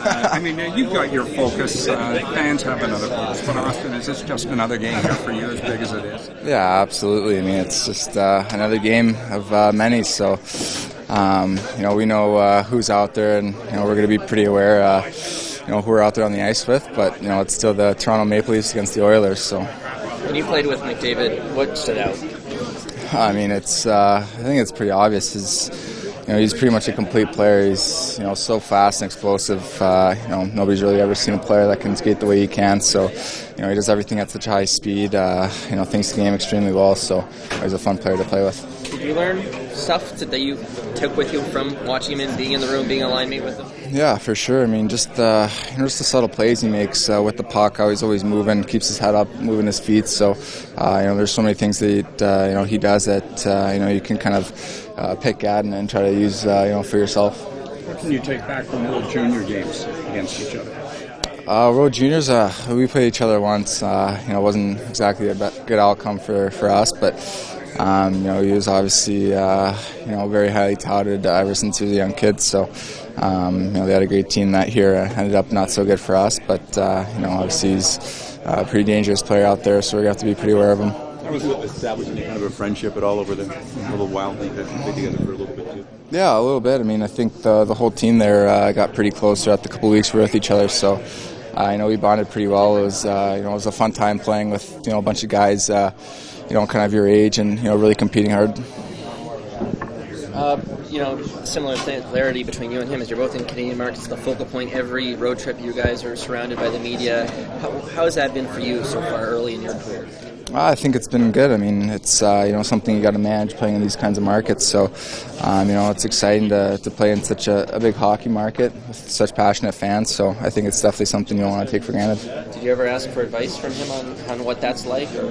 I mean, you've got your focus. Fans have another focus. But Austin, is this just another game for you, as big as it is? Yeah, absolutely. I mean, it's just another game of many. So, you know, we know who's out there, and you know, we're going to be pretty aware, you know, who we're out there on the ice with. But you know, it's still the Toronto Maple Leafs against the Oilers. So, when you played with McDavid, what stood out? I mean, it's I think it's pretty obvious. You know, he's pretty much a complete player. He's, you know, so fast and explosive. You know, nobody's really ever seen a player that can skate the way he can. So, you know, he does everything at such high speed. You know, thinks the game extremely well. So, he's a fun player to play with. Did you learn stuff that you took with you from watching him and being in the room, being a line mate with him? Yeah, for sure. I mean, you know, just the subtle plays he makes with the puck. How he's always moving, keeps his head up, moving his feet. So, you know, there's so many things that you know, he does that you know, you can kind of pick at and try to use, you know, for yourself. What can you take back from World Junior games against each other? World Juniors, we played each other once. You know, it wasn't exactly a good outcome for us, but you know, he was obviously you know, very highly touted ever since he was a young kid. So you know, they had a great team that year. Ended up not so good for us, but you know, obviously he's a pretty dangerous player out there, so we have to be pretty aware of him. I was establishing kind of a friendship at all over the little wild thing that you played together for a little bit too. Yeah, a little bit. I mean, I think the whole team there got pretty close throughout the couple of weeks we were with each other. So, you know, we bonded pretty well. It was, you know, it was a fun time playing with, you know, a bunch of guys, you know, kind of your age and, you know, really competing hard. You know, similar similarity between you and him is you're both in Canadian markets, the focal point every road trip. You guys are surrounded by the media. How has that been for you so far early in your career? I think it's been good. I mean, it's you know, something you got to manage playing in these kinds of markets. So, you know, it's exciting to play in such a big hockey market with such passionate fans. So, I think it's definitely something you don't want to take for granted. Did you ever ask for advice from him on what that's like, or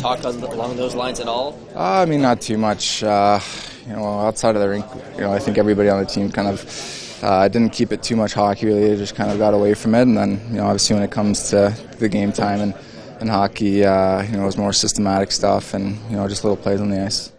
talk along those lines at all? I mean, not too much. You know, outside of the rink, you know, I think everybody on the team kind of didn't keep it too much hockey related. Just kind of got away from it, and then you know, obviously when it comes to the game time and hockey, you know, it was more systematic stuff and, you know, just little plays on the ice.